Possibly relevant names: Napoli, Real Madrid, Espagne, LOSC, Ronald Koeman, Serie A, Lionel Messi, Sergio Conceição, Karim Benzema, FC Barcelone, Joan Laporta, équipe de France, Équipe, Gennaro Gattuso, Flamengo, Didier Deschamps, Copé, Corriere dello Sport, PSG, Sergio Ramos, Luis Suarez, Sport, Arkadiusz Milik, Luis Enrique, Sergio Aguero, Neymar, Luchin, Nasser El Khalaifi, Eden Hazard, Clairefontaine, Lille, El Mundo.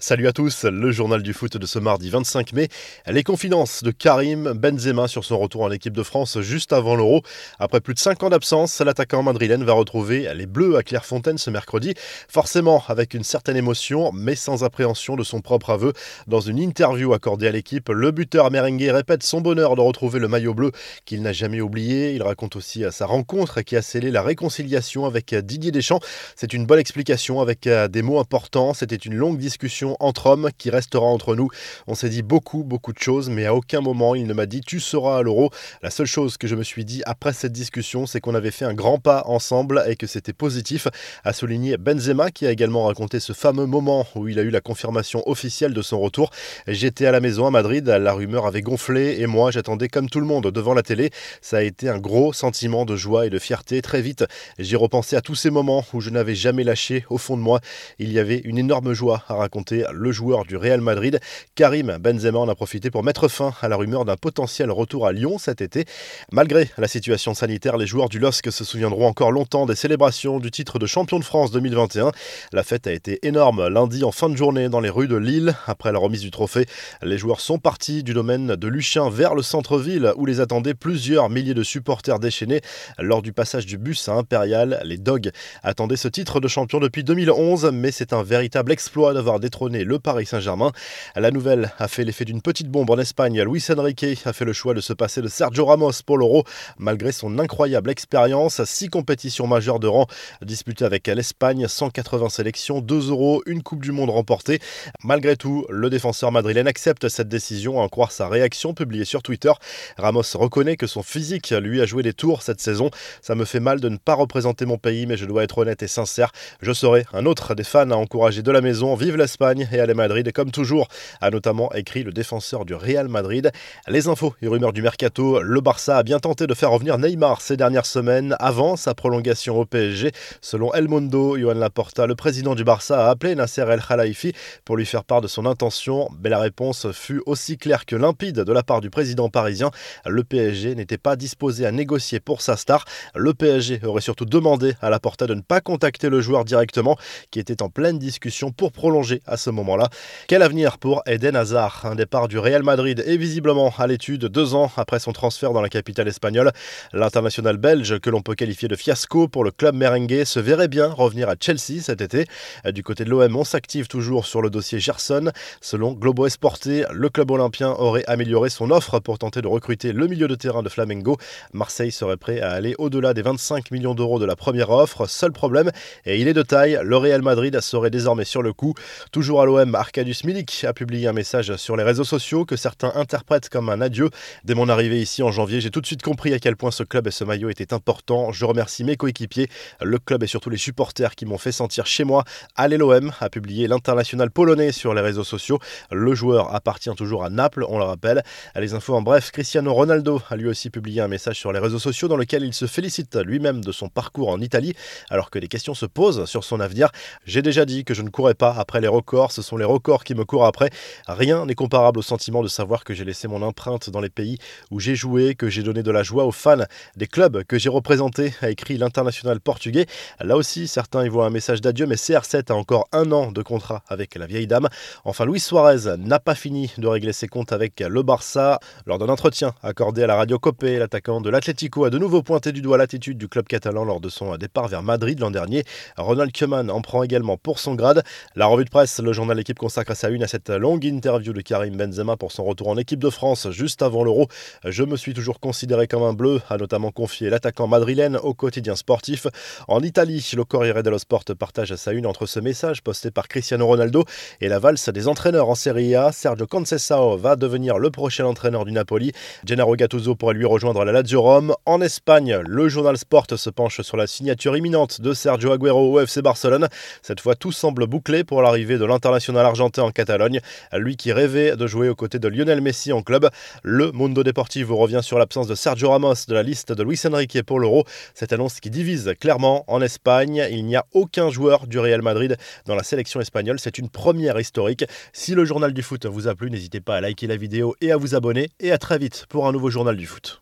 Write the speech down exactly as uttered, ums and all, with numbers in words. Salut à tous, le journal du foot de ce mardi vingt-cinq mai, les confidences de Karim Benzema sur son retour en équipe de France juste avant l'Euro. Après plus de cinq ans d'absence, l'attaquant madrilène va retrouver les Bleus à Clairefontaine ce mercredi, forcément avec une certaine émotion mais sans appréhension de son propre aveu. Dans une interview accordée à l'Équipe, le buteur merengue répète son bonheur de retrouver le maillot bleu qu'il n'a jamais oublié. Il raconte aussi sa rencontre qui a scellé la réconciliation avec Didier Deschamps. C'est une bonne explication avec des mots importants, c'était une longue discussion entre hommes qui restera entre nous. On s'est dit beaucoup, beaucoup de choses, mais à aucun moment il ne m'a dit tu seras à l'Euro. La seule chose que je me suis dit après cette discussion, c'est qu'on avait fait un grand pas ensemble et que c'était positif, a souligné Benzema, qui a également raconté ce fameux moment où il a eu la confirmation officielle de son retour. J'étais à la maison à Madrid, la rumeur avait gonflé et moi j'attendais comme tout le monde devant la télé. Ça a été un gros sentiment de joie et de fierté. Très vite, j'ai repensé à tous ces moments où je n'avais jamais lâché. Au fond de moi, il y avait une énorme joie, à raconter le joueur du Real Madrid. Karim Benzema en a profité pour mettre fin à la rumeur d'un potentiel retour à Lyon cet été. Malgré la situation sanitaire, les joueurs du L O S C se souviendront encore longtemps des célébrations du titre de champion de France deux mille vingt et un. La fête a été énorme lundi en fin de journée dans les rues de Lille. Après la remise du trophée, les joueurs sont partis du domaine de Luchin vers le centre-ville où les attendaient plusieurs milliers de supporters déchaînés. Lors du passage du bus à Impérial, les Dogs attendaient ce titre de champion depuis deux mille onze, mais c'est un véritable exploit d'avoir détrôné le Paris Saint-Germain. La nouvelle a fait l'effet d'une petite bombe en Espagne. Luis Enrique a fait le choix de se passer de Sergio Ramos pour l'Euro, malgré son incroyable expérience. Six compétitions majeures de rang disputées avec l'Espagne, cent quatre-vingts sélections, deux euros, une Coupe du Monde remportée. Malgré tout, le défenseur madrilène accepte cette décision, à en croire sa réaction publiée sur Twitter. Ramos reconnaît que son physique lui a joué des tours cette saison. Ça me fait mal de ne pas représenter mon pays, mais je dois être honnête et sincère. Je serai un autre des fans à encourager de la maison. Vive l'Espagne et à la Madrid comme toujours, a notamment écrit le défenseur du Real Madrid. Les infos et rumeurs du mercato, le Barça a bien tenté de faire revenir Neymar ces dernières semaines avant sa prolongation au P S G. Selon El Mundo, Joan Laporta, le président du Barça, a appelé Nasser El Khalaifi pour lui faire part de son intention, mais la réponse fut aussi claire que limpide de la part du président parisien. Le P S G n'était pas disposé à négocier pour sa star. Le P S G aurait surtout demandé à Laporta de ne pas contacter le joueur directement, qui était en pleine discussion pour prolonger à ce moment-là. Quel avenir pour Eden Hazard? Un départ du Real Madrid est visiblement à l'étude deux ans après son transfert dans la capitale espagnole. L'international belge, que l'on peut qualifier de fiasco pour le club merengue, se verrait bien revenir à Chelsea cet été. Du côté de l'O M, on s'active toujours sur le dossier Gerson. Selon Globo Esporté, le club olympien aurait amélioré son offre pour tenter de recruter le milieu de terrain de Flamengo. Marseille serait prêt à aller au-delà des vingt-cinq millions d'euros de la première offre. Seul problème, et il est de taille, le Real Madrid serait désormais sur le coup. Toujours à l'O M, Arkadiusz Milik a publié un message sur les réseaux sociaux que certains interprètent comme un adieu. Dès mon arrivée ici en janvier, j'ai tout de suite compris à quel point ce club et ce maillot étaient importants. Je remercie mes coéquipiers, le club et surtout les supporters qui m'ont fait sentir chez moi. Allez l'O M, a publié l'international polonais sur les réseaux sociaux. Le joueur appartient toujours à Naples, on le rappelle. Les infos en bref, Cristiano Ronaldo a lui aussi publié un message sur les réseaux sociaux dans lequel il se félicite lui-même de son parcours en Italie, alors que des questions se posent sur son avenir. J'ai déjà dit que je ne courais pas après les records. Ce sont les records qui me courent après. Rien n'est comparable au sentiment de savoir que j'ai laissé mon empreinte dans les pays où j'ai joué, que j'ai donné de la joie aux fans des clubs que j'ai représentés, a écrit l'international portugais. Là aussi, certains y voient un message d'adieu, mais C R sept a encore un an de contrat avec la vieille dame. Enfin, Luis Suarez n'a pas fini de régler ses comptes avec le Barça. Lors d'un entretien accordé à la radio Copé, l'attaquant de l'Atlético a de nouveau pointé du doigt l'attitude du club catalan lors de son départ vers Madrid l'an dernier. Ronald Koeman en prend également pour son grade. La revue de presse, le journal Équipe consacre sa une à cette longue interview de Karim Benzema pour son retour en équipe de France juste avant l'Euro. Je me suis toujours considéré comme un bleu, a notamment confié l'attaquant madrilène au quotidien sportif. En Italie, le Corriere dello Sport partage sa une entre ce message posté par Cristiano Ronaldo et la valse des entraîneurs en Serie A. Sergio Conceição va devenir le prochain entraîneur du Napoli. Gennaro Gattuso pourrait lui rejoindre la Lazio-Rome. En Espagne, le journal Sport se penche sur la signature imminente de Sergio Aguero au F C Barcelone. Cette fois, tout semble bouclé pour l'arrivée de l'international argentin en Catalogne, lui qui rêvait de jouer aux côtés de Lionel Messi en club. Le Mundo Deportivo revient sur l'absence de Sergio Ramos de la liste de Luis Enrique pour l'Euro. Cette annonce qui divise clairement en Espagne. Il n'y a aucun joueur du Real Madrid dans la sélection espagnole. C'est une première historique. Si le journal du foot vous a plu, n'hésitez pas à liker la vidéo et à vous abonner. Et à très vite pour un nouveau journal du foot.